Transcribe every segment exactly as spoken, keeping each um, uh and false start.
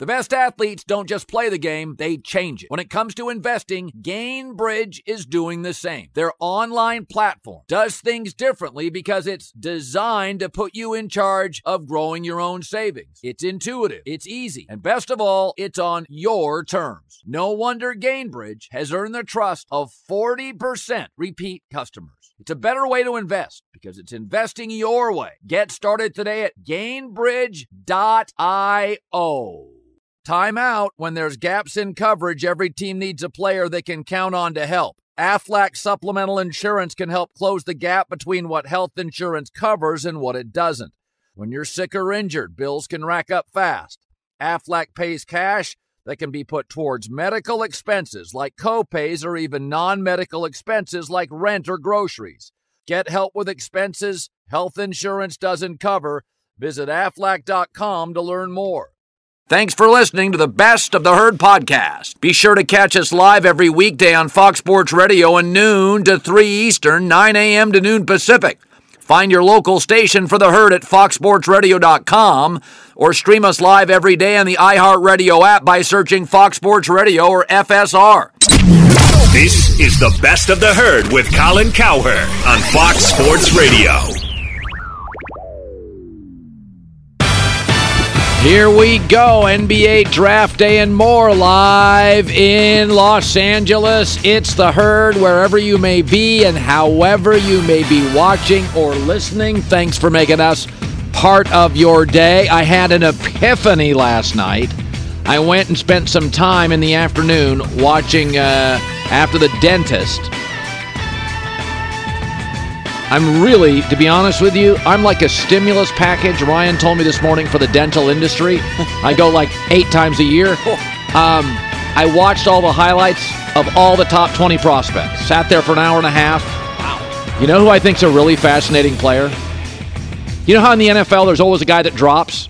The best athletes don't just play the game, they change it. When it comes to investing, Gainbridge is doing the same. Their online platform does things differently because it's designed to put you in charge of growing your own savings. It's intuitive, it's easy, and best of all, it's on your terms. No wonder Gainbridge has earned the trust of forty percent repeat customers. It's a better way to invest because it's investing your way. Get started today at gainbridge dot io. Time out. When there's gaps in coverage, every team needs a player they can count on to help. AFLAC Supplemental Insurance can help close the gap between what health insurance covers and what it doesn't. When you're sick or injured, bills can rack up fast. AFLAC pays cash that can be put towards medical expenses like co-pays or even non-medical expenses like rent or groceries. Get help with expenses health insurance doesn't cover. Visit A F L A C dot com to learn more. Thanks for listening to the Best of the Herd podcast. Be sure to catch us live every weekday on Fox Sports Radio at noon to three Eastern, nine a.m. to noon Pacific. Find your local station for the Herd at fox sports radio dot com or stream us live every day on the iHeartRadio app by searching Fox Sports Radio or F S R. This is the Best of the Herd with Colin Cowherd on Fox Sports Radio. Here we go, N B A Draft Day and more live in Los Angeles. It's the Herd, wherever you may be and however you may be watching or listening. Thanks for making us part of your day. I had an epiphany last night. I went and spent some time in the afternoon watching uh, After the Dentist. I'm really, to be honest with you, I'm like a stimulus package. Ryan told me this morning for the dental industry. I go like eight times a year. Um, I watched all the highlights of all the top twenty prospects. Sat there for an hour and a half. Wow. You know who I think's a really fascinating player? You know how in the N F L there's always a guy that drops?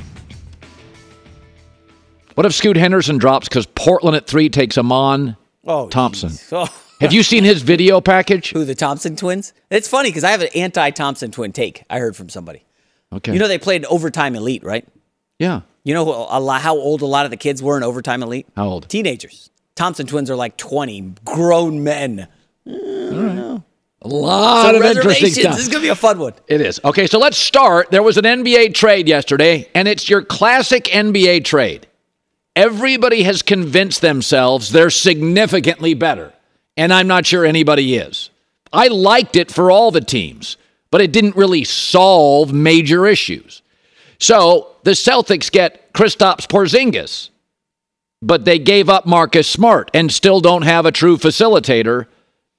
What if Scoot Henderson drops because Portland at three takes him on oh, Thompson? Have you seen his video package? Who, the Thompson Twins? It's funny because I have an anti-Thompson Twin take I heard from somebody. Okay. You know they played Overtime Elite, right? Yeah. You know a lot, how old a lot of the kids were in Overtime Elite? How old? Teenagers. Thompson Twins are like twenty, grown men. I don't know. A lot Some of interesting stuff. This is going to be a fun one. It is. Okay, so let's start. There was an N B A trade yesterday, and it's your classic N B A trade. Everybody has convinced themselves they're significantly better. And I'm not sure anybody is. I liked it for all the teams, but it didn't really solve major issues. So the Celtics get Kristaps Porzingis, but they gave up Marcus Smart and still don't have a true facilitator.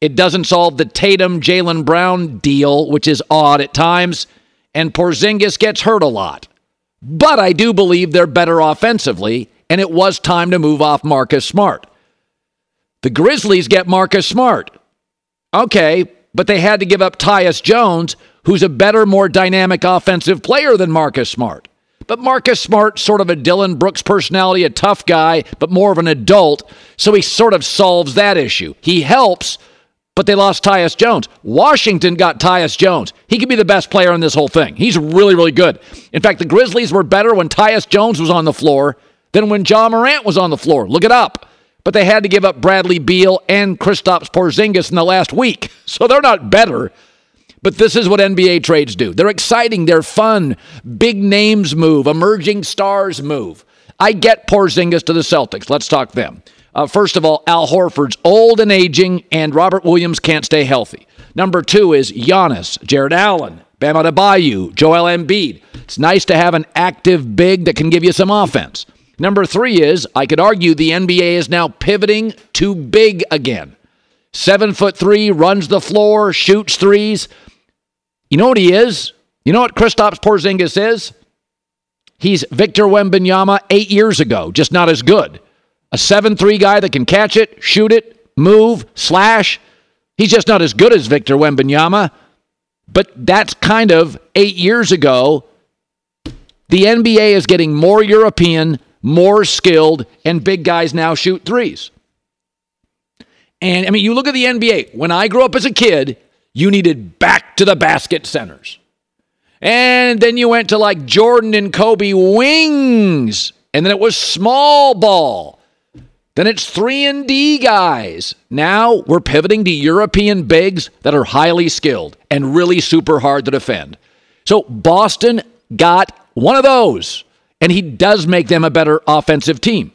It doesn't solve the Tatum-Jaylen Brown deal, which is odd at times, and Porzingis gets hurt a lot. But I do believe they're better offensively, and it was time to move off Marcus Smart. The Grizzlies get Marcus Smart. Okay, but they had to give up Tyus Jones, who's a better, more dynamic offensive player than Marcus Smart. But Marcus Smart, sort of a Dylan Brooks personality, a tough guy, but more of an adult, so he sort of solves that issue. He helps, but they lost Tyus Jones. Washington got Tyus Jones. He could be the best player in this whole thing. He's really, really good. In fact, the Grizzlies were better when Tyus Jones was on the floor than when Ja Morant was on the floor. Look it up. But they had to give up Bradley Beal and Kristaps Porzingis in the last week. So they're not better. But this is what N B A trades do. They're exciting. They're fun. Big names move. Emerging stars move. I get Porzingis to the Celtics. Let's talk them. Uh, first of all, Al Horford's old and aging, and Robert Williams can't stay healthy. Number two is Giannis, Jared Allen, Bam Adebayo, Joel Embiid. It's nice to have an active big that can give you some offense. Number three is, I could argue the N B A is now pivoting to big again. Seven foot three, runs the floor, shoots threes. You know what he is? You know what Kristaps Porzingis is? He's Victor Wembanyama eight years ago, just not as good. A seven three guy that can catch it, shoot it, move, slash. He's just not as good as Victor Wembanyama. But that's kind of eight years ago. The N B A is getting more European, more skilled, and big guys now shoot threes. And, I mean, you look at the N B A. When I grew up as a kid, you needed back-to-the-basket centers. And then you went to, like, Jordan and Kobe wings. And then it was small ball. Then it's three and D guys. Now we're pivoting to European bigs that are highly skilled and really super hard to defend. So Boston got one of those, and he does make them a better offensive team.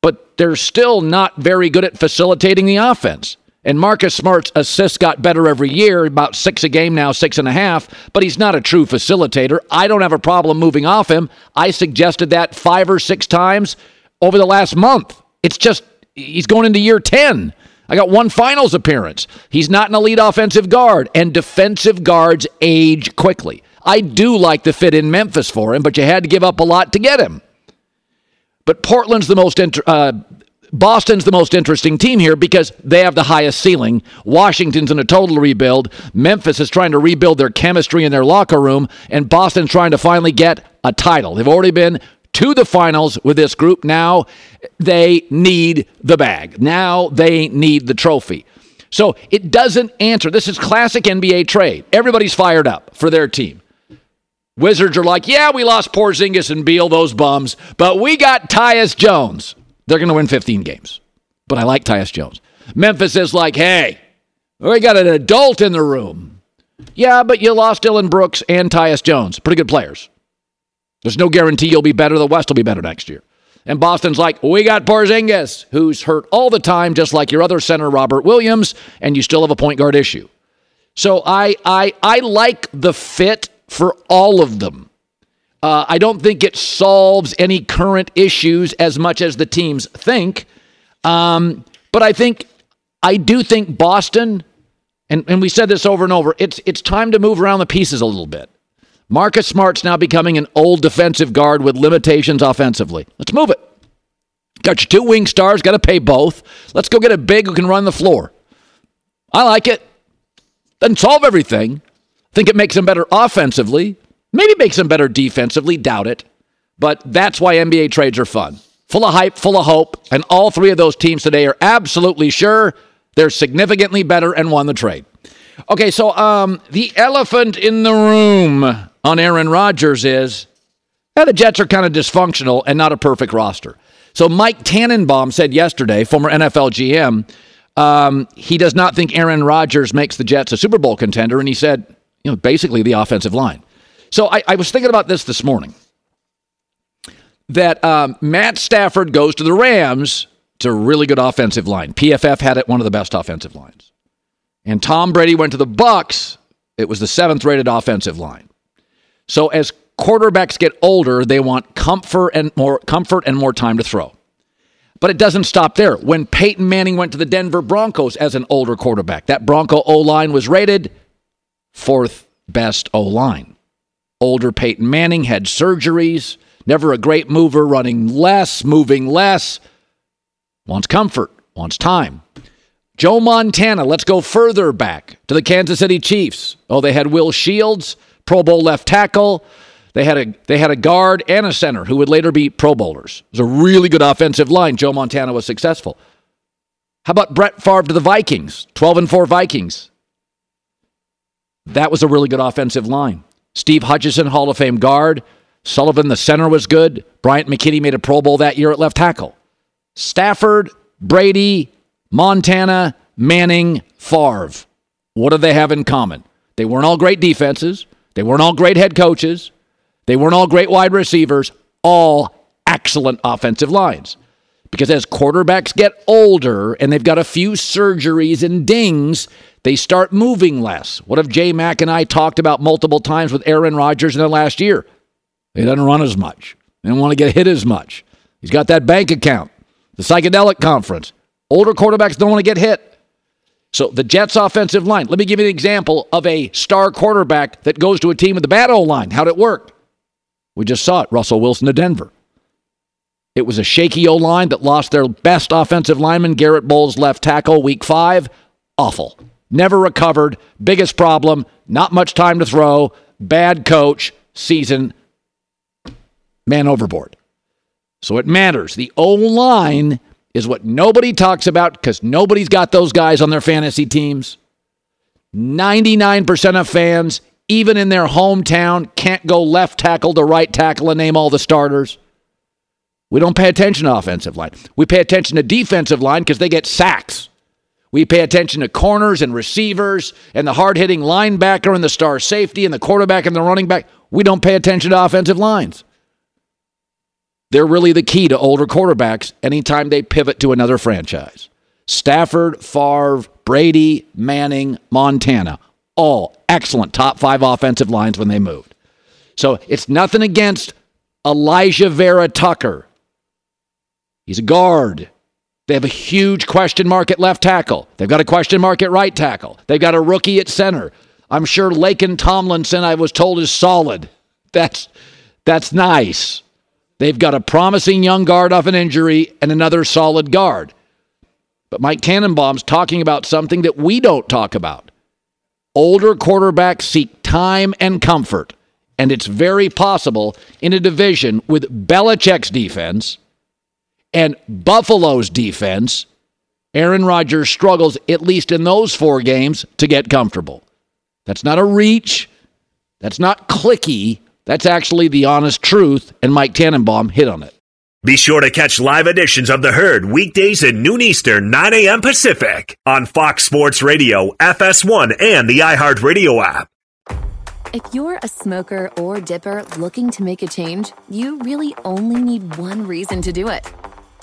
But they're still not very good at facilitating the offense. And Marcus Smart's assists got better every year, about six a game now, six and a half. But he's not a true facilitator. I don't have a problem moving off him. I suggested that five or six times over the last month. It's just he's going into year ten. I got one finals appearance. He's not an elite offensive guard, and defensive guards age quickly. I do like the fit in Memphis for him, but you had to give up a lot to get him. But Portland's the most inter- uh, Boston's the most interesting team here because they have the highest ceiling. Washington's in a total rebuild. Memphis is trying to rebuild their chemistry in their locker room, and Boston's trying to finally get a title. They've already been to the finals with this group. Now they need the bag. Now they need the trophy. So it doesn't answer. This is classic N B A trade. Everybody's fired up for their team. Wizards are like, yeah, we lost Porzingis and Beal, those bums, but we got Tyus Jones. They're going to win fifteen games, but I like Tyus Jones. Memphis is like, hey, we got an adult in the room. Yeah, but you lost Dylan Brooks and Tyus Jones. Pretty good players. There's no guarantee you'll be better. The West will be better next year. And Boston's like, we got Porzingis, who's hurt all the time, just like your other center, Robert Williams, and you still have a point guard issue. So I I I like the fit for all of them. Uh, I don't think it solves any current issues as much as the teams think. Um, but I think, I do think Boston, and, and we said this over and over, it's it's time to move around the pieces a little bit. Marcus Smart's now becoming an old defensive guard with limitations offensively. Let's move it. Got your two wing stars, got to pay both. Let's go get a big who can run the floor. I like it. Doesn't solve everything. Think it makes them better offensively. Maybe makes them better defensively. Doubt it. But that's why N B A trades are fun. Full of hype, full of hope. And all three of those teams today are absolutely sure they're significantly better and won the trade. Okay, so um, the elephant in the room on Aaron Rodgers is, yeah, the Jets are kind of dysfunctional and not a perfect roster. So Mike Tannenbaum said yesterday, former N F L G M, um, he does not think Aaron Rodgers makes the Jets a Super Bowl contender, and he said, you know, basically the offensive line. So I, I was thinking about this this morning, that um, Matt Stafford goes to the Rams. It's a really good offensive line. P F F had it one of the best offensive lines. And Tom Brady went to the Bucs. It was the seventh-rated offensive line. So as quarterbacks get older, they want comfort and more comfort and more time to throw. But it doesn't stop there. When Peyton Manning went to the Denver Broncos as an older quarterback, that Bronco O-line was rated fourth best O-line. Older Peyton Manning had surgeries, never a great mover, running less, moving less, wants comfort, wants time. Joe Montana, let's go further back to the Kansas City Chiefs. Oh, they had Will Shields, Pro Bowl left tackle. They had a they had a guard and a center who would later be Pro Bowlers. It was a really good offensive line. Joe Montana was successful. How about Brett Favre to the Vikings? twelve and four Vikings. That was a really good offensive line. Steve Hutchison, Hall of Fame guard. Sullivan, the center, was good. Bryant McKinney made a Pro Bowl that year at left tackle. Stafford, Brady, Montana, Manning, Favre. What do they have in common? They weren't all great defenses. They weren't all great head coaches. They weren't all great wide receivers. All excellent offensive lines. Because as quarterbacks get older and they've got a few surgeries and dings, they start moving less. What have J. Mack and I talked about multiple times with Aaron Rodgers in the last year? He doesn't run as much. He doesn't want to get hit as much. He's got that bank account, the psychedelic conference. Older quarterbacks don't want to get hit. So the Jets' offensive line. Let me give you an example of a star quarterback that goes to a team with a bad O-line. How'd it work? We just saw it. Russell Wilson to Denver. It was a shaky O-line that lost their best offensive lineman, Garrett Bowles, left tackle, week five. Awful. Never recovered. Biggest problem. Not much time to throw. Bad coach. Season. Man overboard. So it matters. The O-line is what nobody talks about because nobody's got those guys on their fantasy teams. ninety-nine percent of fans, even in their hometown, can't go left tackle to right tackle and name all the starters. We don't pay attention to offensive line. We pay attention to defensive line because they get sacks. We pay attention to corners and receivers and the hard-hitting linebacker and the star safety and the quarterback and the running back. We don't pay attention to offensive lines. They're really the key to older quarterbacks anytime they pivot to another franchise. Stafford, Favre, Brady, Manning, Montana, all excellent top five offensive lines when they moved. So it's nothing against Elijah Vera Tucker. He's a guard. They have a huge question mark at left tackle. They've got a question mark at right tackle. They've got a rookie at center. I'm sure Laken Tomlinson, I was told, is solid. That's, that's nice. They've got a promising young guard off an injury and another solid guard. But Mike Tannenbaum's talking about something that we don't talk about. Older quarterbacks seek time and comfort, and it's very possible in a division with Belichick's defense and Buffalo's defense, Aaron Rodgers struggles, at least in those four games, to get comfortable. That's not a reach. That's not clicky. That's actually the honest truth, and Mike Tannenbaum hit on it. Be sure to catch live editions of The Herd weekdays at noon Eastern, nine a.m. Pacific on Fox Sports Radio, F S one, and the iHeartRadio app. If you're a smoker or dipper looking to make a change, you really only need one reason to do it.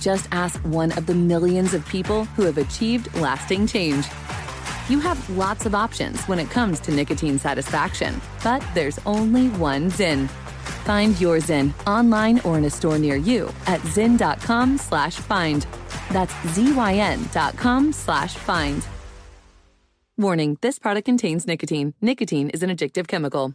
just ask one of the millions of people who have achieved lasting change. You have lots of options when it comes to nicotine satisfaction, but there's only one Zyn. Find your Zyn online or in a store near you at zyn.com slash find. That's Z Y N dot com slash find. Warning, this product contains nicotine. Nicotine is an addictive chemical.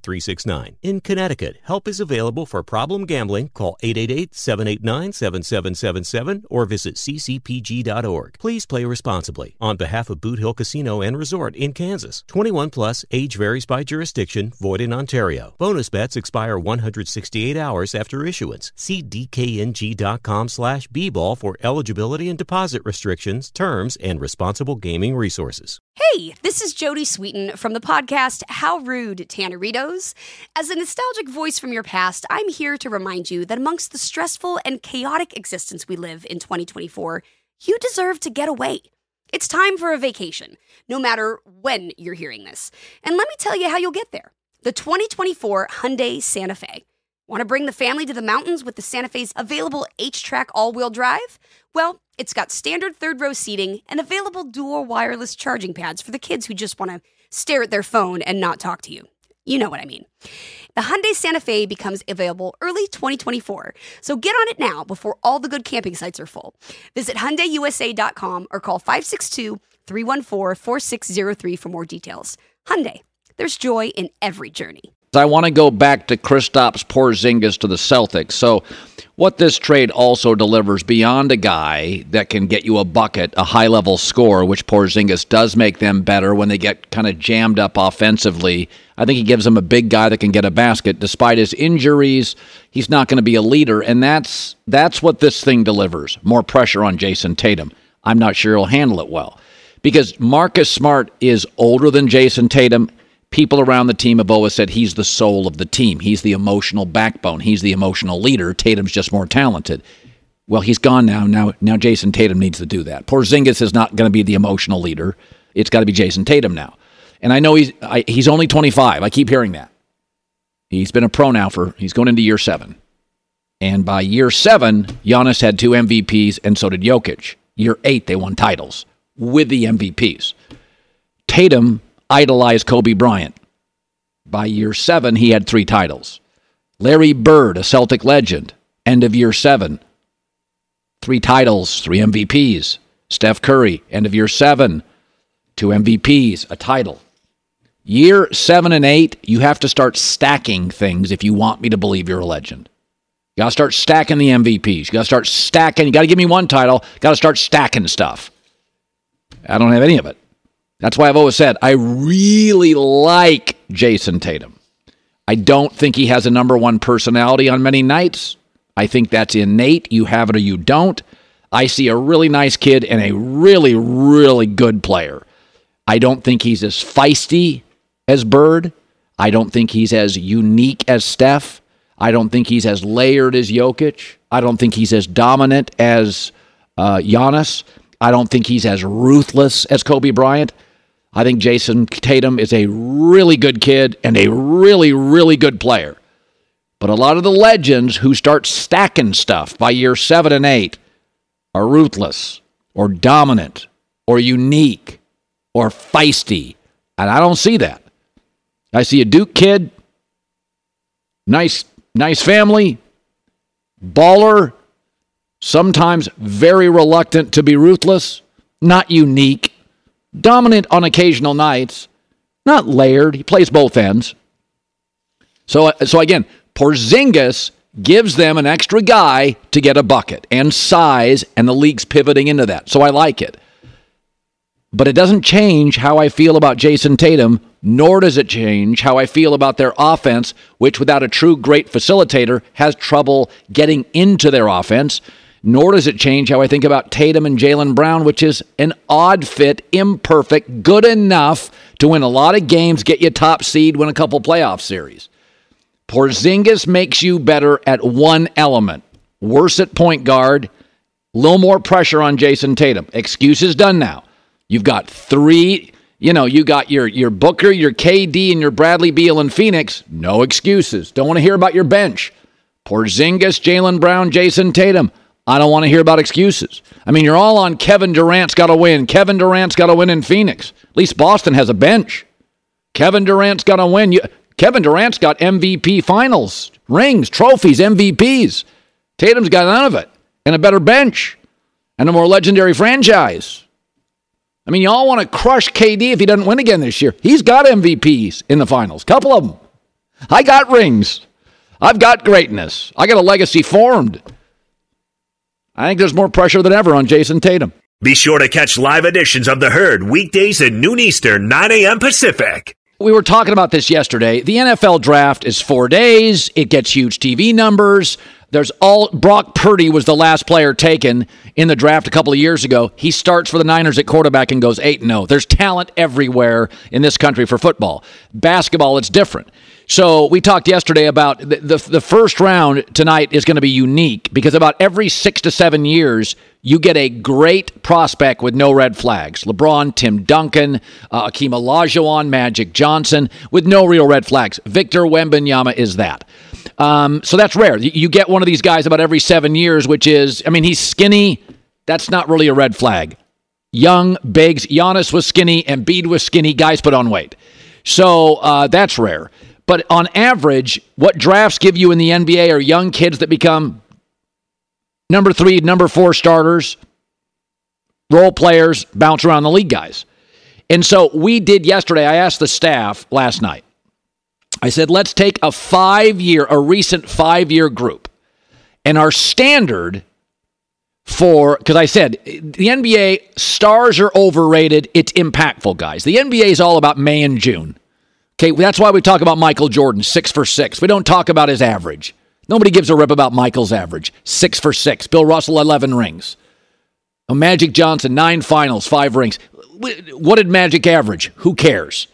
three six nine. In Connecticut, help is available for problem gambling. Call eight eight eight seven eight nine seven seven seven seven or visit c c p g dot org. Please play responsibly. On behalf of Boot Hill Casino and Resort in Kansas, twenty-one plus, age varies by jurisdiction, void in Ontario. Bonus bets expire one hundred sixty-eight hours after issuance. See dkng.com slash bball for eligibility and deposit restrictions, terms, and responsible gaming resources. Hey, this is Jody Sweeten from the podcast How Rude, Tanneritos. As a nostalgic voice from your past, I'm here to remind you that amongst the stressful and chaotic existence we live in twenty twenty-four, you deserve to get away. It's time for a vacation, no matter when you're hearing this. And let me tell you how you'll get there. The twenty twenty-four Hyundai Santa Fe. Want to bring the family to the mountains with the Santa Fe's available H-Track all-wheel drive? Well, it's got standard third-row seating and available dual wireless charging pads for the kids who just want to stare at their phone and not talk to you. You know what I mean. The Hyundai Santa Fe becomes available early twenty twenty-four, so get on it now before all the good camping sites are full. Visit Hyundai U S A dot com or call five six two three one four four six zero three for more details. Hyundai, there's joy in every journey. I want to go back to Kristaps Porzingis to the Celtics. So what this trade also delivers beyond a guy that can get you a bucket, a high-level score, which Porzingis does make them better when they get kind of jammed up offensively. I think he gives them a big guy that can get a basket. Despite his injuries, he's not going to be a leader, and that's that's what this thing delivers, more pressure on Jason Tatum. I'm not sure he'll handle it well because Marcus Smart is older than Jason Tatum. People around the team have always said he's the soul of the team. He's the emotional backbone. He's the emotional leader. Tatum's just more talented. Well, he's gone now. Now, now Jason Tatum needs to do that. Porzingis is not going to be the emotional leader. It's got to be Jason Tatum now. And I know he's I, he's only twenty-five. I keep hearing that. He's been a pro now for, he's going into year seven. And by year seven, Giannis had two M V Ps, and so did Jokic. Year eight, they won titles with the M V Ps. Tatum idolized Kobe Bryant. By year seven, he had three titles. Larry Bird, a Celtic legend, end of year seven. Three titles, three M V Ps. Steph Curry, end of year seven. Two M V Ps, a title. Year seven and eight, you have to start stacking things if you want me to believe you're a legend. You got to start stacking the M V Ps. You got to start stacking. You got to give me one title. Got to start stacking stuff. I don't have any of it. That's why I've always said I really like Jason Tatum. I don't think he has a number one personality on many nights. I think that's innate. You have it or you don't. I see a really nice kid and a really, really good player. I don't think he's as feisty as Bird. I don't think he's as unique as Steph. I don't think he's as layered as Jokic. I don't think he's as dominant as uh, Giannis. I don't think he's as ruthless as Kobe Bryant. I think Jason Tatum is a really good kid and a really, really good player. But a lot of the legends who start stacking stuff by year seven and eight are ruthless or dominant or unique or feisty. And I don't see that. I see a Duke kid, nice, nice family, baller, sometimes very reluctant to be ruthless, not unique, dominant on occasional nights, not layered. He plays both ends. So, so again, Porzingis gives them an extra guy to get a bucket and size, and the league's pivoting into that. So I like it. But it doesn't change how I feel about Jason Tatum, nor does it change how I feel about their offense, which without a true great facilitator has trouble getting into their offense. Nor does it change how I think about Tatum and Jaylen Brown, which is an odd fit, imperfect, good enough to win a lot of games, get you top seed, win a couple playoff series. Porzingis makes you better at one element. Worse at point guard. A little more pressure on Jason Tatum. Excuse is done now. You've got three, you know, you got your your Booker, your K D, and your Bradley Beal in Phoenix. No excuses. Don't want to hear about your bench. Porzingis, Jaylen Brown, Jason Tatum. I don't want to hear about excuses. I mean, you're all on Kevin Durant's got to win. Kevin Durant's got to win in Phoenix. At least Boston has a bench. Kevin Durant's got to win. You, Kevin Durant's got M V P finals, rings, trophies, M V Ps. Tatum's got none of it. And a better bench. And a more legendary franchise. I mean, y'all want to crush K D if he doesn't win again this year. He's got M V Ps in the finals. Couple of them. I got rings. I've got greatness. I got a legacy formed. I think there's more pressure than ever on Jason Tatum. Be sure to catch live editions of The Herd weekdays at noon Eastern, nine a.m. Pacific. We were talking about this yesterday. The N F L draft is four days. It gets huge T V numbers. There's all Brock Purdy was the last player taken in the draft a couple of years ago. He starts for the Niners at quarterback and goes eight and oh. There's talent everywhere in this country for football. Basketball, it's different. So we talked yesterday about the, the the first round tonight is going to be unique because about every six to seven years, you get a great prospect with no red flags. LeBron, Tim Duncan, uh, Akeem Olajuwon, Magic Johnson with no real red flags. Victor Wembanyama is that. Um, so that's rare. You get one of these guys about every seven years, which is, I mean, he's skinny. That's not really a red flag. Young, bigs, Giannis was skinny, Embiid was skinny. Guys put on weight. So uh, that's rare. But on average, what drafts give you in the N B A are young kids that become number three, number four starters, role players, bounce around the league guys. And so we did yesterday, I asked the staff last night, I said, let's take a five-year, a recent five-year group. And our standard for, because I said, the N B A, stars are overrated. It's impactful, guys. The N B A is all about May and June. Okay, that's why we talk about Michael Jordan, six for six. We don't talk about his average. Nobody gives a rip about Michael's average, six for six. Bill Russell, eleven rings. Magic Johnson, nine finals, five rings. What did Magic average? Who cares?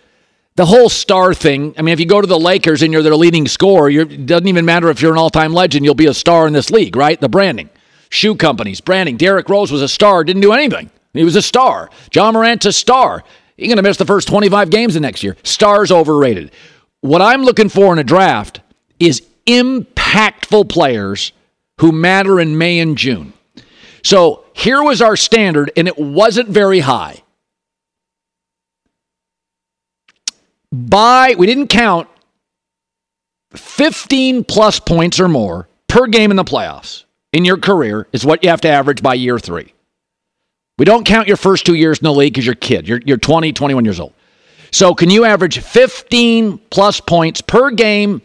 The whole star thing, I mean, if you go to the Lakers and you're their leading scorer, you're, it doesn't even matter if you're an all-time legend, you'll be a star in this league, right? The branding. Shoe companies, branding. Derrick Rose was a star, didn't do anything. He was a star. Ja Morant's a star. You're going to miss the first twenty-five games the next year. Stars overrated. What I'm looking for in a draft is impactful players who matter in May and June. So here was our standard, and it wasn't very high. By, we didn't count fifteen plus points or more per game in the playoffs in your career is what you have to average by year three. We don't count your first two years in the league because you're a kid. You're, you're twenty, twenty-one years old. So can you average fifteen plus points per game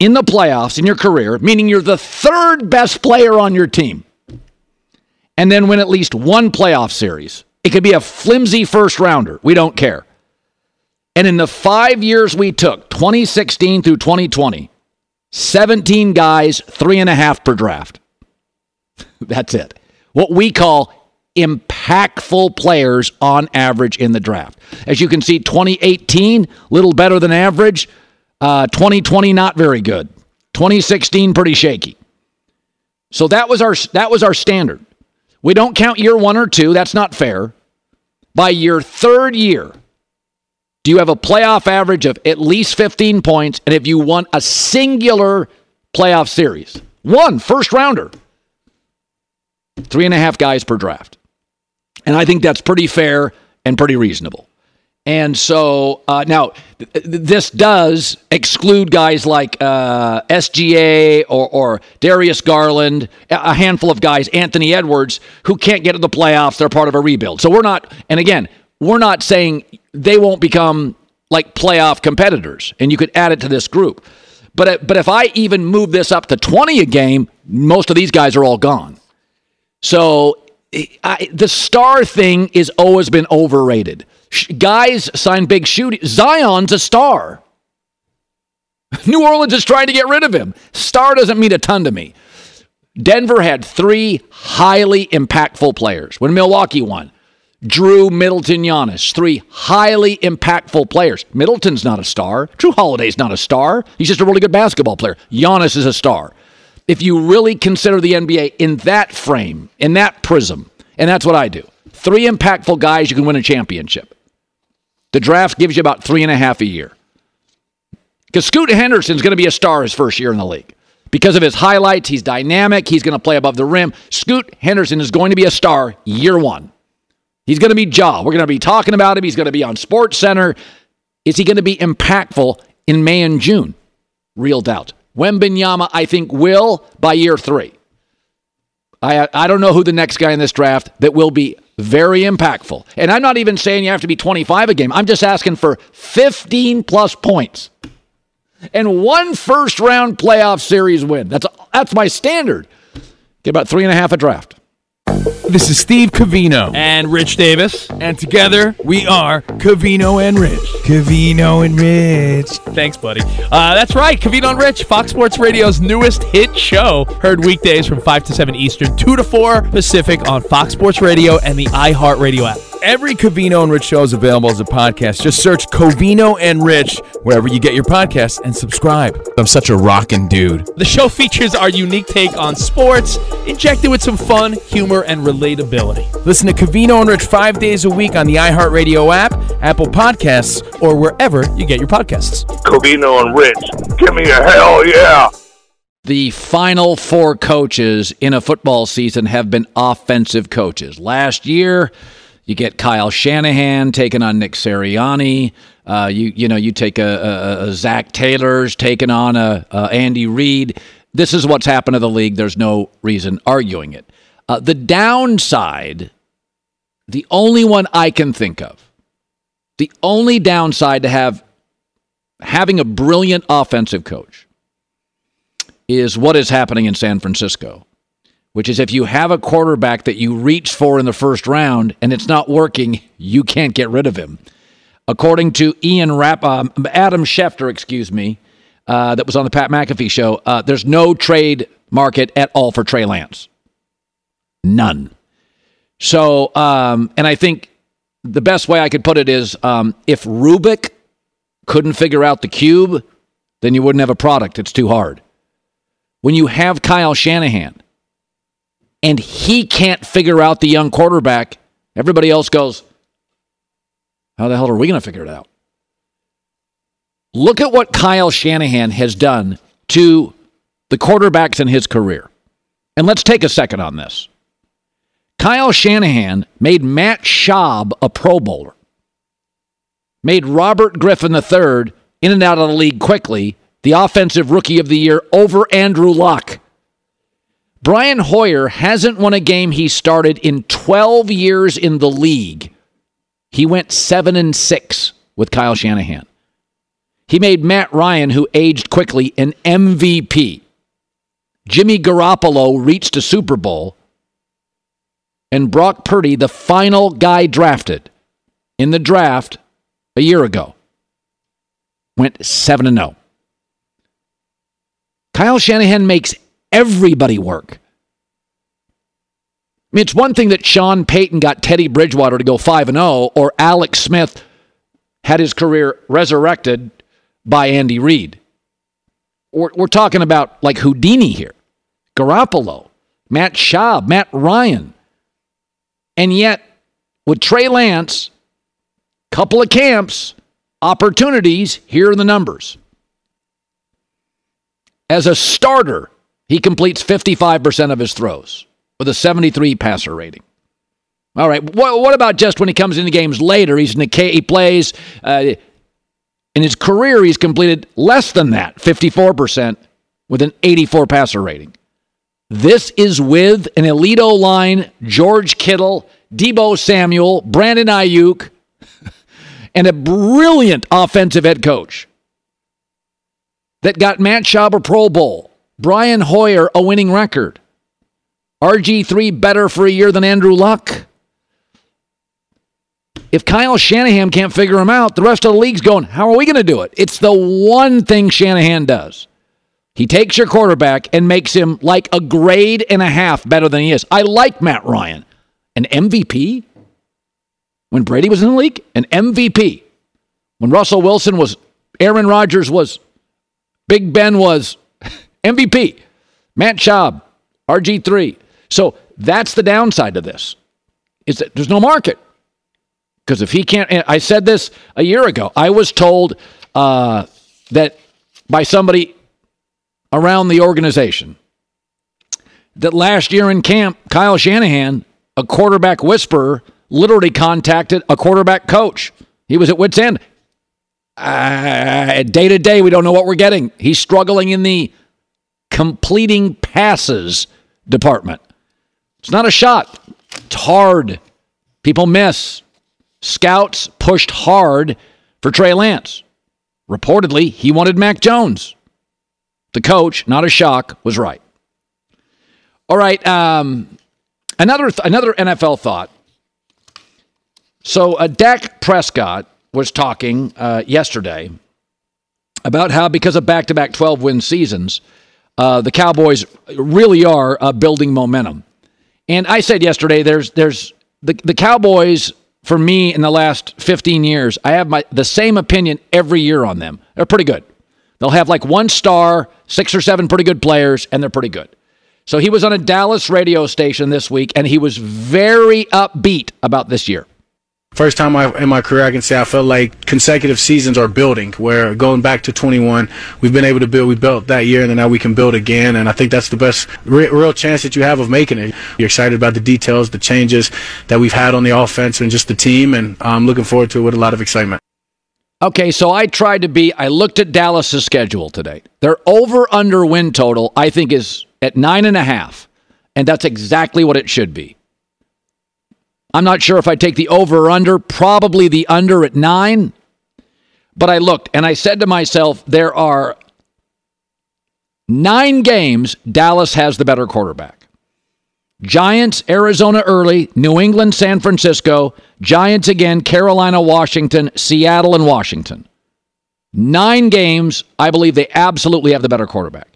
in the playoffs in your career, meaning you're the third best player on your team, and then win at least one playoff series? It could be a flimsy first rounder. We don't care. And in the five years we took, twenty sixteen through twenty twenty, seventeen guys, three and a half per draft. That's it. What we call impactful players on average in the draft. As you can see, twenty eighteen, little better than average. Uh, twenty twenty, not very good. twenty sixteen, pretty shaky. So that was our that was our standard. We don't count year one or two. That's not fair. By your third year, do you have a playoff average of at least fifteen points? And if you won a singular playoff series, one first rounder, three and a half guys per draft. And I think that's pretty fair and pretty reasonable. And so uh, now th- th- this does exclude guys like uh, S G A or, or Darius Garland, a handful of guys, Anthony Edwards, who can't get to the playoffs. They're part of a rebuild. So we're not, and again, we're not saying they won't become like playoff competitors, and you could add it to this group. But but if I even move this up to twenty a game, most of these guys are all gone. So I, the star thing has always been overrated. Sh- guys sign big shooting. Zion's a star. New Orleans is trying to get rid of him. Star doesn't mean a ton to me. Denver had three highly impactful players when Milwaukee won. Drew, Middleton, Giannis, three highly impactful players. Middleton's not a star. Drew Holiday's not a star. He's just a really good basketball player. Giannis is a star. If you really consider the N B A in that frame, in that prism, and that's what I do, three impactful guys, you can win a championship. The draft gives you about three and a half a year. Because Scoot Henderson's going to be a star his first year in the league. Because of his highlights, he's dynamic, he's going to play above the rim. Scoot Henderson is going to be a star year one. He's going to be Ja. We're going to be talking about him. He's going to be on SportsCenter. Is he going to be impactful in May and June? Real doubt. Wembanyama, I think, will by year three. I I don't know who the next guy in this draft that will be very impactful. And I'm not even saying you have to be twenty-five a game. I'm just asking for fifteen plus points and one first-round playoff series win. That's that's my standard. Get about three and a half a draft. This is Steve Covino. And Rich Davis. And together, we are Covino and Rich. Covino and Rich. Thanks, buddy. Uh, that's right. Covino and Rich, Fox Sports Radio's newest hit show. Heard weekdays from five to seven Eastern, two to four Pacific on Fox Sports Radio and the iHeartRadio app. Every Covino and Rich show is available as a podcast. Just search Covino and Rich wherever you get your podcasts and subscribe. I'm such a rockin' dude. The show features our unique take on sports, injected with some fun, humor, and relatability. Listen to Covino and Rich five days a week on the iHeartRadio app, Apple Podcasts, or wherever you get your podcasts. Covino and Rich, give me a hell yeah! The final four coaches in a football season have been offensive coaches. Last year, you get Kyle Shanahan taking on Nick Sirianni. Uh, you you know you take a, a, a Zach Taylor's taking on a, a Andy Reid. This is what's happened to the league. There's no reason arguing it. Uh, the downside, the only one I can think of, the only downside to have having a brilliant offensive coach is what is happening in San Francisco, which is if you have a quarterback that you reach for in the first round and it's not working, you can't get rid of him. According to Ian Rapp, um, Adam Schefter, excuse me, uh, that was on the Pat McAfee show, uh, there's no trade market at all for Trey Lance. None. So, um, and I think the best way I could put it is um, if Rubik couldn't figure out the cube, then you wouldn't have a product. It's too hard. When you have Kyle Shanahan and he can't figure out the young quarterback, everybody else goes, how the hell are we going to figure it out? Look at what Kyle Shanahan has done to the quarterbacks in his career. And let's take a second on this. Kyle Shanahan made Matt Schaub a Pro Bowler, made Robert Griffin the third in and out of the league quickly, the offensive rookie of the year over Andrew Luck. Brian Hoyer hasn't won a game he started in twelve years in the league. He went seven and six with Kyle Shanahan. He made Matt Ryan, who aged quickly, an M V P. Jimmy Garoppolo reached a Super Bowl. And Brock Purdy, the final guy drafted in the draft a year ago, went seven and oh. Kyle Shanahan makes everybody work. I mean, it's one thing that Sean Payton got Teddy Bridgewater to go five and oh, or Alex Smith had his career resurrected by Andy Reid. We're, we're talking about like Houdini here, Garoppolo, Matt Schaub, Matt Ryan. And yet, with Trey Lance, couple of camps, opportunities, here are the numbers. As a starter, he completes fifty-five percent of his throws with a seventy-three passer rating. All right, what, what about just when he comes into games later? He's in the K, he plays. Uh, in his career, he's completed less than that, fifty-four percent with an eighty-four passer rating. This is with an elite O-line, George Kittle, Deebo Samuel, Brandon Ayuk, and a brilliant offensive head coach that got Matt Schaub a Pro Bowl, Brian Hoyer a winning record, R G three better for a year than Andrew Luck. If Kyle Shanahan can't figure him out, the rest of the league's going, how are we going to do it? It's the one thing Shanahan does. He takes your quarterback and makes him like a grade and a half better than he is. I like Matt Ryan. An M V P? When Brady was in the league? An M V P. When Russell Wilson was, Aaron Rodgers was, Big Ben was M V P. Matt Schaub, R G three. So that's the downside of this, is that there's no market. Because if he can't, and I said this a year ago. I was told uh, that by somebody around the organization that last year in camp, Kyle Shanahan, a quarterback whisperer, literally contacted a quarterback coach. He was at wit's end. Uh, day to day, we don't know what we're getting. He's struggling in the completing passes department. It's not a shot. It's hard. People miss. Scouts pushed hard for Trey Lance. Reportedly, he wanted Mac Jones. The coach, not a shock, was right. All right, um, another th- another N F L thought. So uh, Dak Prescott was talking uh, yesterday about how because of back-to-back twelve-win seasons, uh, the Cowboys really are uh, building momentum. And I said yesterday, there's there's the the Cowboys for me in the last fifteen years. I have my the same opinion every year on them. They're pretty good. They'll have like one star, six or seven pretty good players, and they're pretty good. So he was on a Dallas radio station this week, and he was very upbeat about this year. First time I, in my career, I can say I felt like consecutive seasons are building, where going back to twenty-one, we've been able to build. We built that year, and then now we can build again, and I think that's the best re- real chance that you have of making it. You're excited about the details, the changes that we've had on the offense and just the team, and I'm looking forward to it with a lot of excitement. Okay, so I tried to be, I looked at Dallas' schedule today. Their over-under win total, I think, is at nine and a half, and that's exactly what it should be. I'm not sure if I take the over or under, probably the under at nine, But I looked, and I said to myself, there are nine games Dallas has the better quarterback. Giants, Arizona early, New England, San Francisco, Giants again, Carolina, Washington, Seattle, and Washington. Nine games, I believe they absolutely have the better quarterback.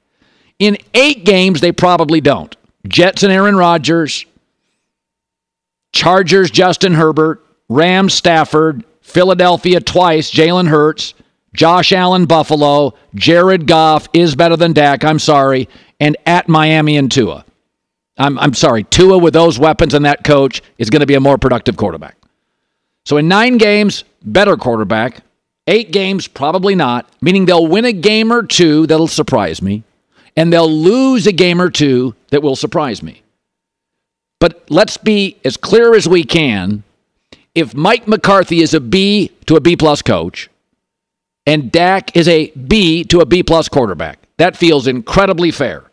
In eight games, they probably don't. Jets and Aaron Rodgers, Chargers, Justin Herbert, Rams, Stafford, Philadelphia twice, Jalen Hurts, Josh Allen, Buffalo, Jared Goff is better than Dak, I'm sorry, and at Miami and Tua. I'm, I'm sorry, Tua with those weapons and that coach is going to be a more productive quarterback. So in nine games, better quarterback. Eight games, probably not, meaning they'll win a game or two that'll surprise me, and they'll lose a game or two that will surprise me. But let's be as clear as we can. If Mike McCarthy is a B to a B-plus coach, and Dak is a B to a B-plus quarterback, that feels incredibly fair.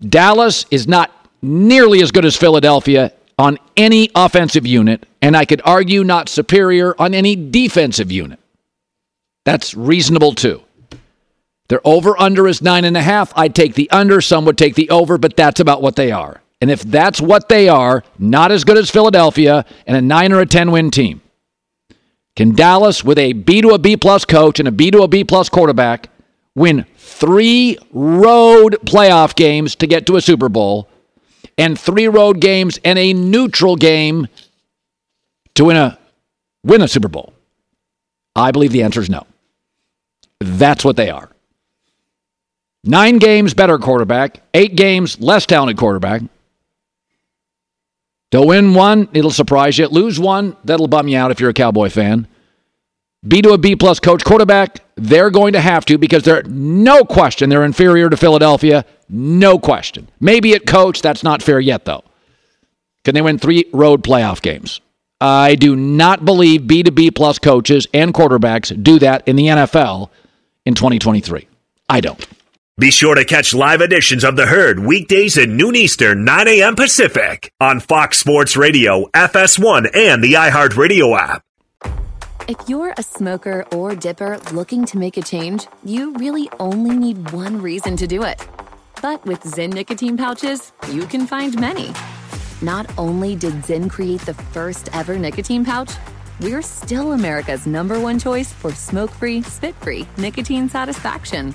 Dallas is not nearly as good as Philadelphia on any offensive unit, and I could argue not superior on any defensive unit. That's reasonable, too. Their over-under is nine and a half. I'd take the under. Some would take the over, but that's about what they are. And if that's what they are, not as good as Philadelphia and a nine or a ten win team. Can Dallas, with a B to a B-plus coach and a B to a B-plus quarterback, win three road playoff games to get to a Super Bowl and three road games and a neutral game to win a, win a Super Bowl? I believe the answer is no. That's what they are. Nine games, better quarterback. Eight games, less talented quarterback. They'll win one, it'll surprise you. Lose one, that'll bum you out if you're a Cowboy fan. B to a B-plus coach quarterback, they're going to have to because they're, no question, they're inferior to Philadelphia. No question. Maybe at coach, that's not fair yet, though. Can they win three road playoff games? I do not believe B to B-plus coaches and quarterbacks do that in the N F L in twenty twenty-three. I don't. Be sure to catch live editions of The Herd weekdays at noon Eastern, nine a.m. Pacific on Fox Sports Radio, F S one, and the iHeartRadio app. If you're a smoker or dipper looking to make a change, you really only need one reason to do it. But with Zyn nicotine pouches, you can find many. Not only did Zyn create the first ever nicotine pouch, we're still America's number one choice for smoke-free, spit-free nicotine satisfaction.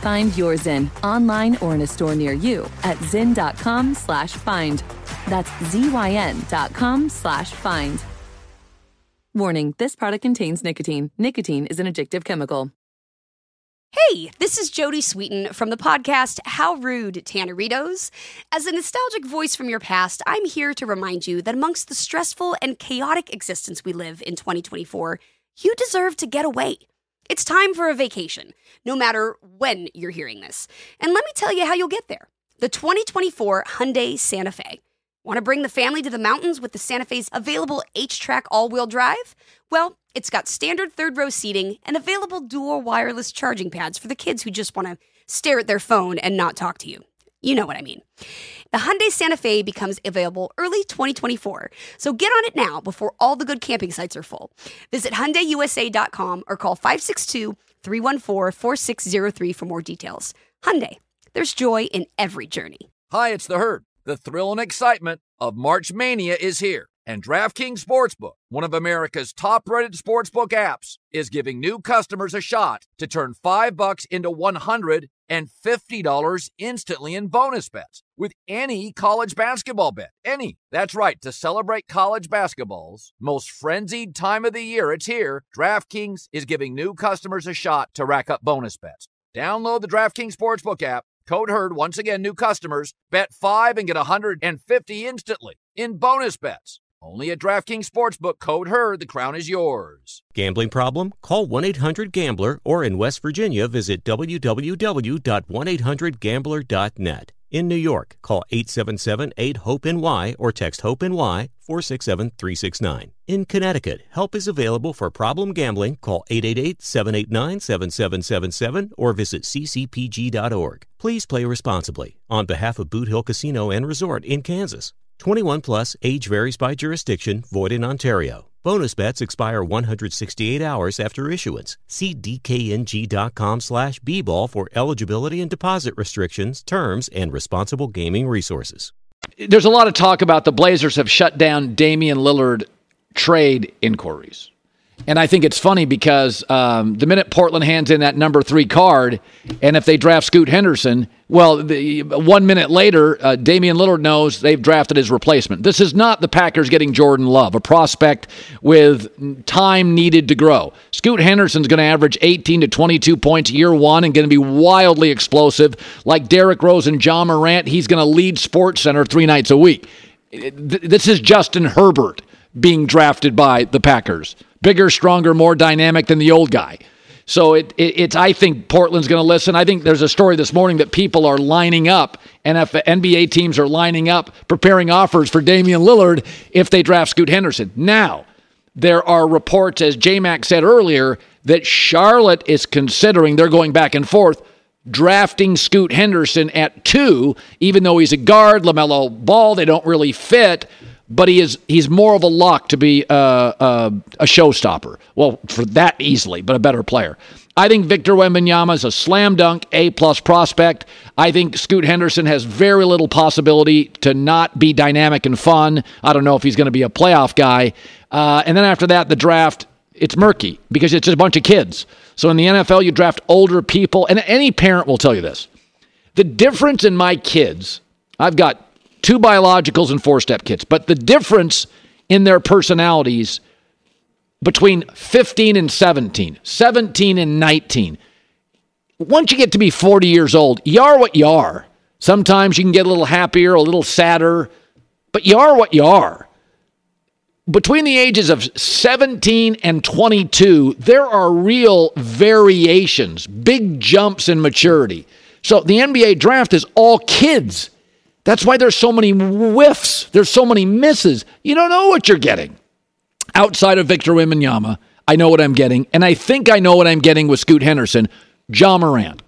Find your Zyn online or in a store near you at zyn.com slash find. That's Z Y N dot com slash find. Warning, this product contains nicotine. Nicotine is an addictive chemical. Hey, this is Jody Sweetin from the podcast How Rude, Tanneritos. As a nostalgic voice from your past, I'm here to remind you that amongst the stressful and chaotic existence we live in twenty twenty-four, you deserve to get away. It's time for a vacation, no matter when you're hearing this. And let me tell you how you'll get there. The twenty twenty-four Hyundai Santa Fe. Want to bring the family to the mountains with the Santa Fe's available H-Track all-wheel drive? Well, it's got standard third-row seating and available dual wireless charging pads for the kids who just want to stare at their phone and not talk to you. You know what I mean. The Hyundai Santa Fe becomes available early twenty twenty-four, so get on it now before all the good camping sites are full. Visit Hyundai U S A dot com or call five six two, three one four, four six zero three for more details. Hyundai, there's joy in every journey. Hi, it's The Herd. The thrill and excitement of March Mania is here, and DraftKings Sportsbook, one of America's top-rated sportsbook apps, is giving new customers a shot to turn five bucks into one hundred fifty dollars instantly in bonus bets with any college basketball bet. Any. That's right, to celebrate college basketball's most frenzied time of the year, it's here. DraftKings is giving new customers a shot to rack up bonus bets. Download the DraftKings Sportsbook app. Code HERD, once again, new customers, bet five and get one hundred fifty instantly in bonus bets. Only at DraftKings Sportsbook, code HER, the crown is yours. Gambling problem? Call one eight hundred gambler or in West Virginia, visit w w w dot one eight hundred gambler dot net. In New York, call eight seven seven eight hope N Y or text HOPE-NY four six seven three six nine. In Connecticut, help is available for problem gambling. Call eight eight eight seven eight nine seven seven seven seven or visit c c p g dot org. Please play responsibly. On behalf of Boot Hill Casino and Resort in Kansas, twenty-one plus, age varies by jurisdiction, void in Ontario. Bonus bets expire one hundred sixty-eight hours after issuance. See d k n g dot com slash b ball for eligibility and deposit restrictions, terms, and responsible gaming resources. There's a lot of talk about the Blazers have shut down Damian Lillard trade inquiries. And I think it's funny because um, the minute Portland hands in that number three card, and if they draft Scoot Henderson, well, the, one minute later, uh, Damian Lillard knows they've drafted his replacement. This is not the Packers getting Jordan Love, a prospect with time needed to grow. Scoot Henderson's going to average eighteen to twenty-two points year one and going to be wildly explosive. Like Derrick Rose and Ja Morant, he's going to lead SportsCenter three nights a week. This is Justin Herbert being drafted by the Packers. Bigger, stronger, more dynamic than the old guy. So it, it, it's. I think Portland's going to listen. I think there's a story this morning that people are lining up, and if N B A teams are lining up, preparing offers for Damian Lillard if they draft Scoot Henderson. Now, there are reports, as J-Mac said earlier, that Charlotte is considering, they're going back and forth, drafting Scoot Henderson at two, even though he's a guard, LaMelo Ball, they don't really fit. But he is—he's more of a lock to be uh, uh, a showstopper. Well, for that easily, but a better player. I think Victor Wembanyama is a slam dunk, A-plus prospect. I think Scoot Henderson has very little possibility to not be dynamic and fun. I don't know if he's going to be a playoff guy. Uh, and then after that, the draft. It's murky because it's just a bunch of kids. So in the N F L, you draft older people, and any parent will tell you this: the difference in my kids. I've got two biologicals and four-step kids. But the difference in their personalities between fifteen and seventeen, seventeen and nineteen. Once you get to be forty years old, you are what you are. Sometimes you can get a little happier, a little sadder, but you are what you are. Between the ages of seventeen and twenty-two, there are real variations, big jumps in maturity. So the N B A draft is all kids. That's why there's so many whiffs. There's so many misses. You don't know what you're getting. Outside of Victor Wembanyama, I know what I'm getting. And I think I know what I'm getting with Scoot Henderson. Ja Morant.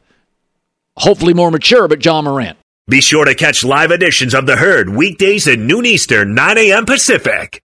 Hopefully more mature, but Ja Morant. Be sure to catch live editions of The Herd weekdays at noon Eastern, nine a.m. Pacific.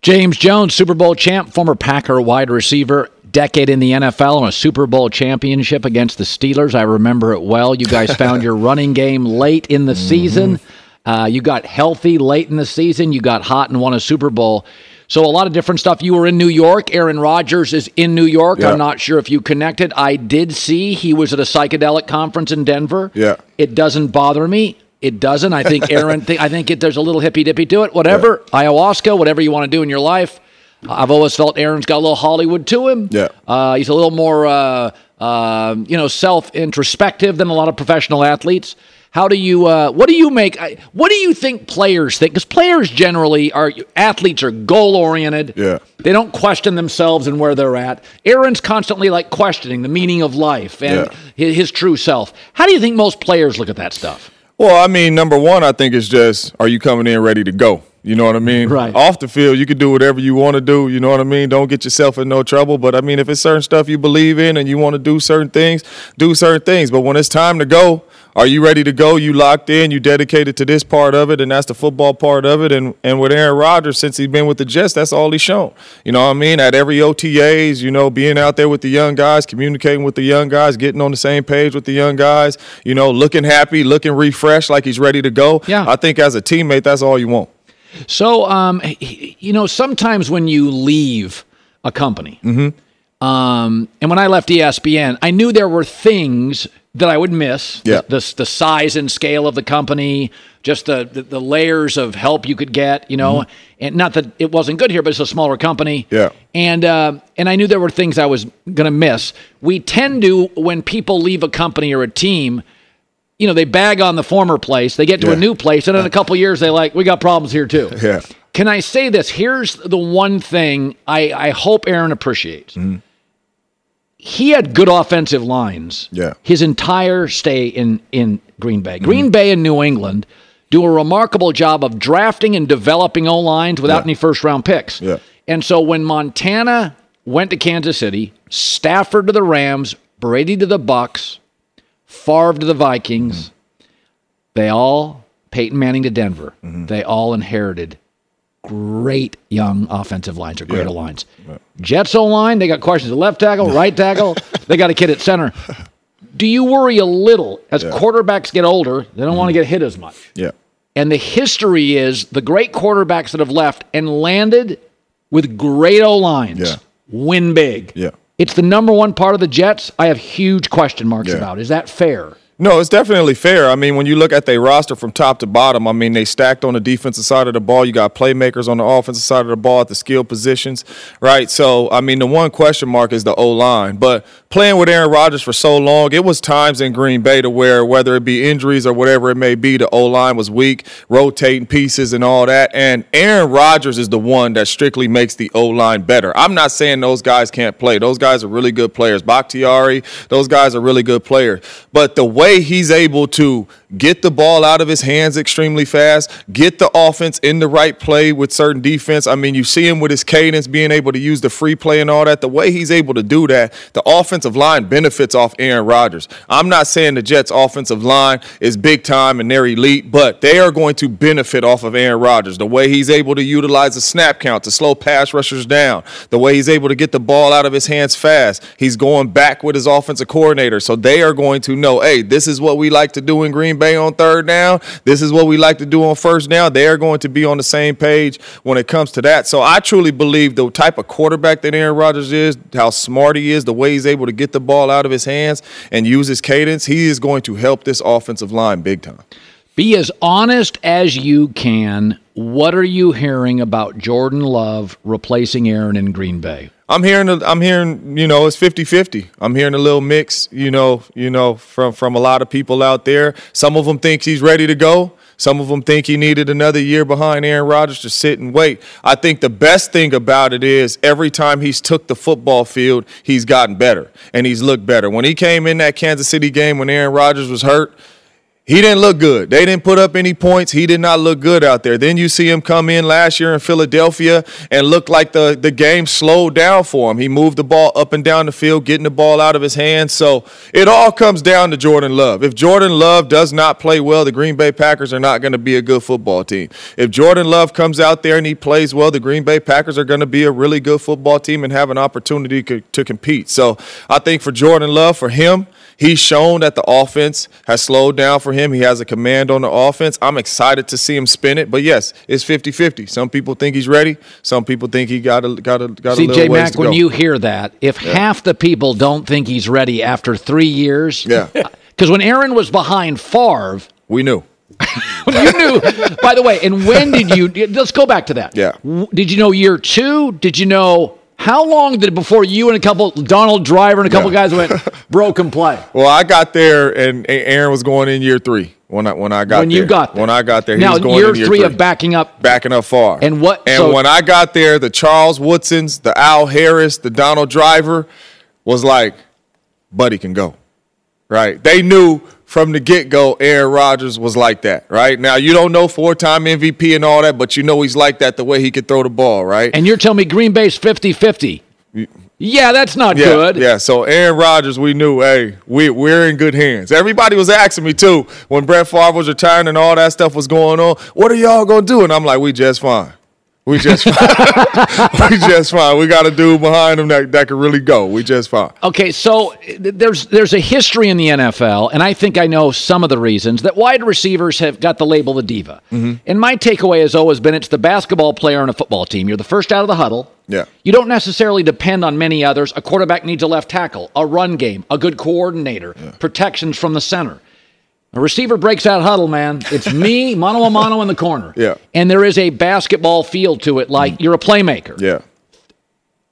James Jones, Super Bowl champ, former Packer wide receiver, decade in the N F L and a Super Bowl championship against the Steelers. I remember it well. You guys found your running game late in the mm-hmm. season. Uh, you got healthy late in the season. You got hot and won a Super Bowl. So a lot of different stuff. You were in New York. Aaron Rodgers is in New York. Yeah. I'm not sure if you connected. I did see he was at a psychedelic conference in Denver. Yeah. It doesn't bother me. It doesn't. I think Aaron, th- I think it, there's a little hippy-dippy to it. Whatever. Yeah. Ayahuasca, whatever you want to do in your life. I've always felt Aaron's got a little Hollywood to him. Yeah, uh, he's a little more, uh, uh, you know, self-introspective than a lot of professional athletes. How do you? Uh, what do you make? I, what do you think players think? Because players generally are athletes are goal-oriented. Yeah, they don't question themselves and where they're at. Aaron's constantly like questioning the meaning of life and yeah. his, his true self. How do you think most players look at that stuff? Well, I mean, number one, I think it's just, are you coming in ready to go? You know what I mean? Right. Off the field, you can do whatever you want to do. You know what I mean? Don't get yourself in no trouble. But, I mean, if it's certain stuff you believe in and you want to do certain things, do certain things. But when it's time to go, are you ready to go? You locked in. You dedicated to this part of it, and that's the football part of it. And and with Aaron Rodgers, since he's been with the Jets, that's all he's shown. You know what I mean? At every O T As, you know, being out there with the young guys, communicating with the young guys, getting on the same page with the young guys, you know, looking happy, looking refreshed like he's ready to go. Yeah. I think as a teammate, that's all you want. So, um, you know, sometimes when you leave a company, mm-hmm. um, and when I left E S P N, I knew there were things that I would miss. Yeah. The, the, the size and scale of the company, just the, the, the layers of help you could get, you know, mm-hmm. and not that it wasn't good here, but it's a smaller company. Yeah. And, uh, and I knew there were things I was going to miss. We tend to, when people leave a company or a team, you know, they bag on the former place. They get to yeah. a new place, and in a couple of years, they like, we got problems here too. Yeah. Can I say this? Here's the one thing I, I hope Aaron appreciates. Mm-hmm. He had good offensive lines yeah. his entire stay in, in Green Bay. Mm-hmm. Green Bay and New England do a remarkable job of drafting and developing O-lines without yeah. any first-round picks. Yeah. And so when Montana went to Kansas City, Stafford to the Rams, Brady to the Bucks, Favre to the Vikings, mm-hmm. they all, Peyton Manning to Denver, mm-hmm. they all inherited great young offensive lines or greater yeah. lines. Yeah. Jets O-line, they got questions at left tackle, right tackle. They got a kid at center. Do you worry a little as yeah. quarterbacks get older, they don't mm-hmm. want to get hit as much. Yeah. And the history is the great quarterbacks that have left and landed with great O-lines yeah. win big. Yeah. It's the number one part of the Jets I have huge question marks yeah. about. Is that fair? No, it's definitely fair. I mean, when you look at their roster from top to bottom, I mean, they stacked on the defensive side of the ball. You got playmakers on the offensive side of the ball at the skill positions, right? So, I mean, the one question mark is the O-line. But playing with Aaron Rodgers for so long, it was times in Green Bay to where, whether it be injuries or whatever it may be, the O-line was weak, rotating pieces and all that. And Aaron Rodgers is the one that strictly makes the O-line better. I'm not saying those guys can't play. Those guys are really good players. Bakhtiari, those guys are really good players. But the way he's able to get the ball out of his hands extremely fast, get the offense in the right play with certain defense. I mean, you see him with his cadence, being able to use the free play and all that. The way he's able to do that, the offensive line benefits off Aaron Rodgers. I'm not saying the Jets' offensive line is big time and they're elite, but they are going to benefit off of Aaron Rodgers. The way he's able to utilize the snap count to slow pass rushers down, the way he's able to get the ball out of his hands fast, he's going back with his offensive coordinator. So they are going to know, hey, this This is what we like to do in Green Bay on third down. This is what we like to do on first down. They are going to be on the same page when it comes to that. So I truly believe the type of quarterback that Aaron Rodgers is, how smart he is, the way he's able to get the ball out of his hands and use his cadence, he is going to help this offensive line big time. Be as honest as you can. What are you hearing about Jordan Love replacing Aaron in Green Bay? I'm hearing, I'm hearing, you know, it's fifty-fifty. I'm hearing a little mix, you know, you know, from, from a lot of people out there. Some of them think he's ready to go. Some of them think he needed another year behind Aaron Rodgers to sit and wait. I think the best thing about it is every time he's took the football field, he's gotten better and he's looked better. When he came in that Kansas City game when Aaron Rodgers was hurt, he didn't look good. They didn't put up any points. He did not look good out there. Then you see him come in last year in Philadelphia and look like the, the game slowed down for him. He moved the ball up and down the field, getting the ball out of his hands. So it all comes down to Jordan Love. If Jordan Love does not play well, the Green Bay Packers are not going to be a good football team. If Jordan Love comes out there and he plays well, the Green Bay Packers are going to be a really good football team and have an opportunity to, to compete. So I think for Jordan Love, for him, he's shown that the offense has slowed down for him. He has a command on the offense. I'm excited to see him spin it. But, yes, it's fifty-fifty. Some people think he's ready. Some people think he got a, got a, got a little ways Mack, to go. C J Mack, when you hear that, if yeah. half the people don't think he's ready after three years. Yeah. Because when Aaron was behind Favre. We knew. You knew. By the way, and when did you – let's go back to that. Yeah. Did you know year two? Did you know – how long did it before you and a couple, Donald Driver and a couple yeah. guys went, bro, can play? Well, I got there, and Aaron was going in year three when I when I got when there. When you got there. When I got there, he now, was going year in year three. Now, year three of backing up. Backing up far. And what? And so, when I got there, the Charles Woodsons, the Al Harris, the Donald Driver was like, buddy can go, right? They knew from the get-go, Aaron Rodgers was like that, right? Now, you don't know four-time M V P and all that, but you know he's like that the way he could throw the ball, right? And you're telling me Green Bay's fifty-fifty. Yeah, that's not yeah, good. Yeah, so Aaron Rodgers, we knew, hey, we, we're in good hands. Everybody was asking me, too, when Brett Favre was retiring and all that stuff was going on, what are y'all going to do? And I'm like, we just fine. We just fine. we just fine. We got a dude behind him that, that can really go. We just fine. Okay, so there's there's a history in the N F L, and I think I know some of the reasons, that wide receivers have got the label the diva. Mm-hmm. And my takeaway has always been it's the basketball player on a football team. You're the first out of the huddle. Yeah. You don't necessarily depend on many others. A quarterback needs a left tackle, a run game, a good coordinator, yeah. protections from the center. A receiver breaks that huddle, man. It's me, mano a mano in the corner. Yeah. And there is a basketball feel to it, like mm. you're a playmaker. Yeah.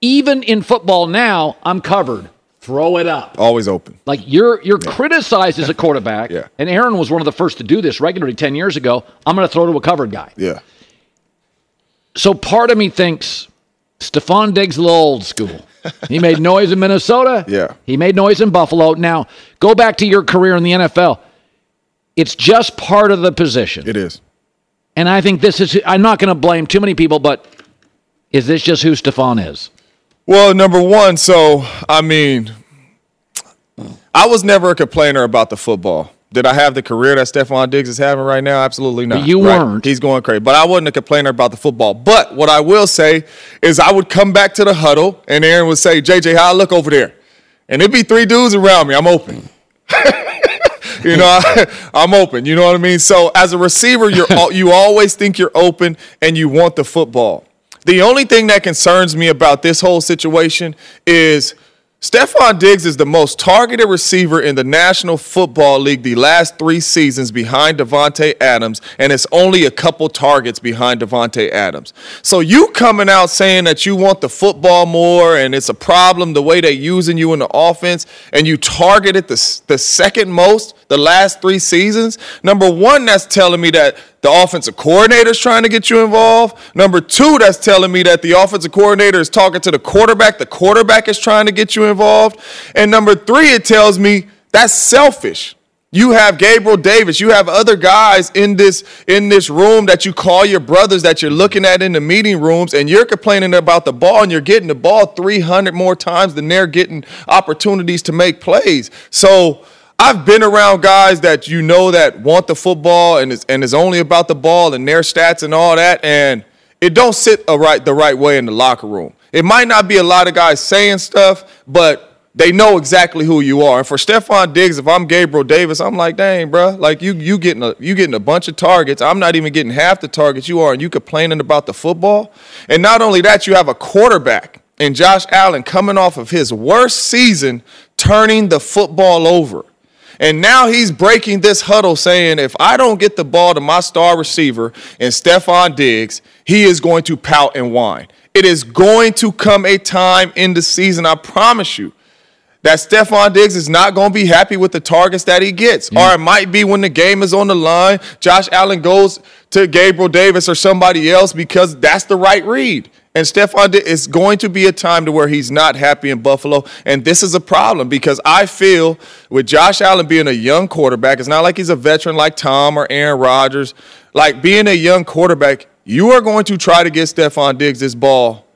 Even in football now, I'm covered. Throw it up. Always open. Like you're you're yeah. criticized as a quarterback. yeah. And Aaron was one of the first to do this regularly ten years ago. I'm going to throw to a covered guy. Yeah. So part of me thinks Stephon Diggs is a little old school. He made noise in Minnesota. Yeah. He made noise in Buffalo. Now, go back to your career in the N F L. It's just part of the position. It is. And I think this is – I'm not going to blame too many people, but is this just who Stephon is? Well, number one, so, I mean, I was never a complainer about the football. Did I have the career that Stephon Diggs is having right now? Absolutely not. But you right? weren't. He's going crazy. But I wasn't a complainer about the football. But what I will say is I would come back to the huddle, and Aaron would say, J J, how I look over there? And it'd be three dudes around me. I'm open. You know, I, I'm open. You know what I mean? So as a receiver, you're you always think you're open and you want the football. The only thing that concerns me about this whole situation is Stephon Diggs is the most targeted receiver in the National Football League the last three seasons behind Devontae Adams, and it's only a couple targets behind Devontae Adams. So you coming out saying that you want the football more and it's a problem the way they're using you in the offense, and you targeted the, the second most the last three seasons? Number one, that's telling me that the offensive coordinator is trying to get you involved. Number two, that's telling me that the offensive coordinator is talking to the quarterback. The quarterback is trying to get you involved. And number three, it tells me that's selfish. You have Gabriel Davis. You have other guys in this in this room that you call your brothers that you're looking at in the meeting rooms, and you're complaining about the ball, and you're getting the ball three hundred more times than they're getting opportunities to make plays. So I've been around guys that you know that want the football and is, and is only about the ball and their stats and all that, and it don't sit a right, the right way in the locker room. It might not be a lot of guys saying stuff, but they know exactly who you are. And for Stephon Diggs, if I'm Gabriel Davis, I'm like, dang, bro, like you you getting a, you getting a bunch of targets. I'm not even getting half the targets you are, and you complaining about the football. And not only that, you have a quarterback and Josh Allen coming off of his worst season turning the football over. And now he's breaking this huddle saying, if I don't get the ball to my star receiver and Stephon Diggs, he is going to pout and whine. It is going to come a time in the season, I promise you, that Stephon Diggs is not going to be happy with the targets that he gets. Mm. Or it might be when the game is on the line, Josh Allen goes to Gabriel Davis or somebody else because that's the right read. And Stephon Diggs, it's going to be a time to where he's not happy in Buffalo, and this is a problem because I feel with Josh Allen being a young quarterback, it's not like he's a veteran like Tom or Aaron Rodgers. Like being a young quarterback, you are going to try to get Stephon Diggs this ball,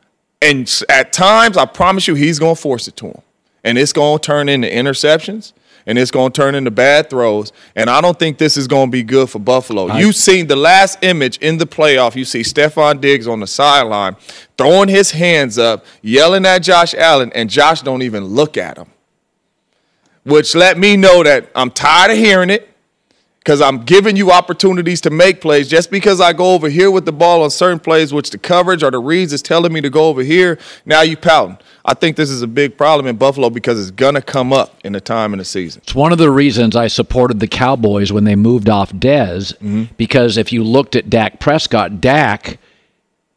and at times, I promise you, he's going to force it to him, and it's going to turn into interceptions. And it's going to turn into bad throws. And I don't think this is going to be good for Buffalo. Nice. You've seen the last image in the playoff. You see Stephon Diggs on the sideline throwing his hands up, yelling at Josh Allen, and Josh don't even look at him, which let me know that I'm tired of hearing it because I'm giving you opportunities to make plays. Just because I go over here with the ball on certain plays, which the coverage or the reads is telling me to go over here, now you pouting. I think this is a big problem in Buffalo because it's going to come up in the time in the season. It's one of the reasons I supported the Cowboys when they moved off Dez, mm-hmm. because if you looked at Dak Prescott, Dak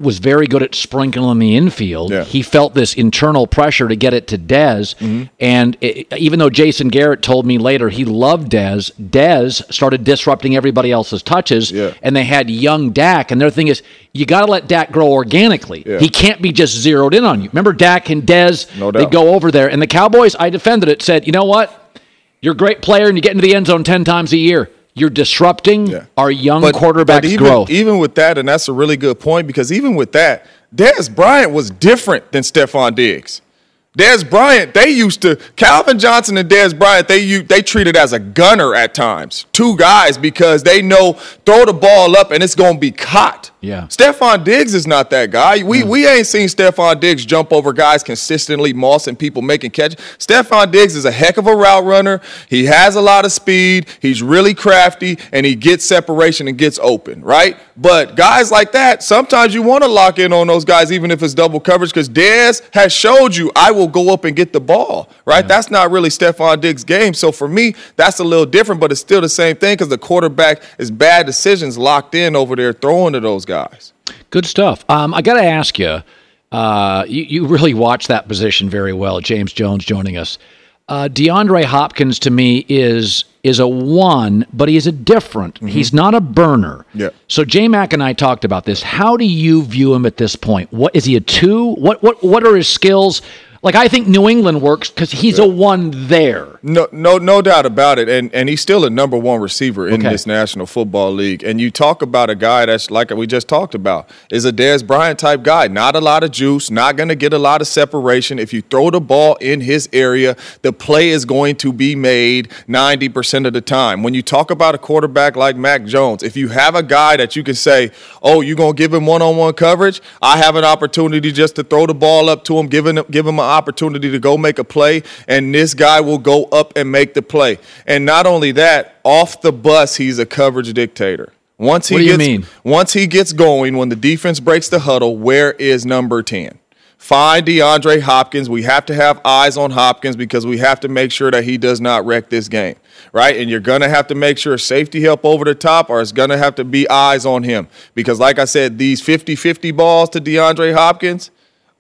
was very good at sprinkling the infield. Yeah. He felt this internal pressure to get it to Dez, mm-hmm. and it, even though Jason Garrett told me later he loved Dez, Dez started disrupting everybody else's touches, yeah. and they had young Dak, and their thing is, you got to let Dak grow organically. Yeah. He can't be just zeroed in on you. Remember Dak and Dez, no they go over there, and the Cowboys, I defended it, said, you know what? You're a great player, and you get into the end zone ten times a year. You're disrupting yeah. our young but, quarterback's but even, growth. Even with that, and that's a really good point, because even with that, Dez Bryant was different than Stephon Diggs. Dez Bryant, they used to – Calvin Johnson and Dez Bryant, they they treated as a gunner at times. Two guys because they know throw the ball up and it's going to be caught. Yeah. Stephon Diggs is not that guy. We mm. we ain't seen Stephon Diggs jump over guys consistently, mossing people, making catches. Stephon Diggs is a heck of a route runner. He has a lot of speed. He's really crafty, and he gets separation and gets open, right? But guys like that, sometimes you want to lock in on those guys even if it's double coverage because Dez has showed you I will Will go up and get the ball, right? Yeah. That's not really Stephon Diggs' game. So for me, that's a little different, but it's still the same thing because the quarterback is bad decisions locked in over there throwing to those guys. Good stuff. Um, I got to ask you, uh, you, you really watch that position very well. James Jones joining us. Uh, DeAndre Hopkins to me is is a one, but he is a different. Mm-hmm. He's not a burner. Yeah. So J-Mac and I talked about this. How do you view him at this point? What is he, a two? What what what are his skills? Like, I think New England works because he's yeah. a one there. No, no, no doubt about it. And and he's still a number one receiver in okay. this National Football League. And you talk about a guy that's, like we just talked about, is a Dez Bryant type guy. Not a lot of juice, not going to get a lot of separation. If you throw the ball in his area, the play is going to be made ninety percent of the time. When you talk about a quarterback like Mac Jones, if you have a guy that you can say, oh, you're going to give him one-on-one coverage, I have an opportunity just to throw the ball up to him, give him, give him an opportunity to go make a play, and this guy will go up and make the play. And not only that, off the bus, he's a coverage dictator. Once he what do gets, you mean? Once he gets going, when the defense breaks the huddle, where is number ten? Find DeAndre Hopkins. We have to have eyes on Hopkins because we have to make sure that he does not wreck this game, right? And you're going to have to make sure safety help over the top, or it's going to have to be eyes on him. Because like I said, these fifty-fifty balls to DeAndre Hopkins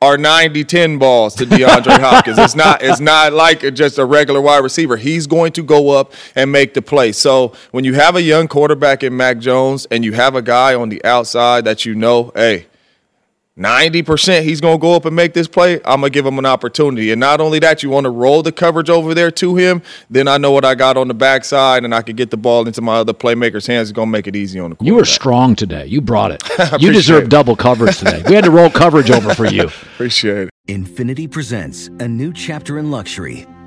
are ninety ten balls to DeAndre Hopkins. It's not it's not like just a regular wide receiver. He's going to go up and make the play. So when you have a young quarterback in Mac Jones and you have a guy on the outside that you know, hey, ninety percent he's going to go up and make this play, I'm going to give him an opportunity. And not only that, you want to roll the coverage over there to him, then I know what I got on the backside and I can get the ball into my other playmaker's hands. It's going to make it easy on the quarterback. You were strong today. You brought it. You deserve double coverage today. We had to roll coverage over for you. Appreciate it. Infinity presents a new chapter in luxury,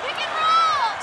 pick and roll!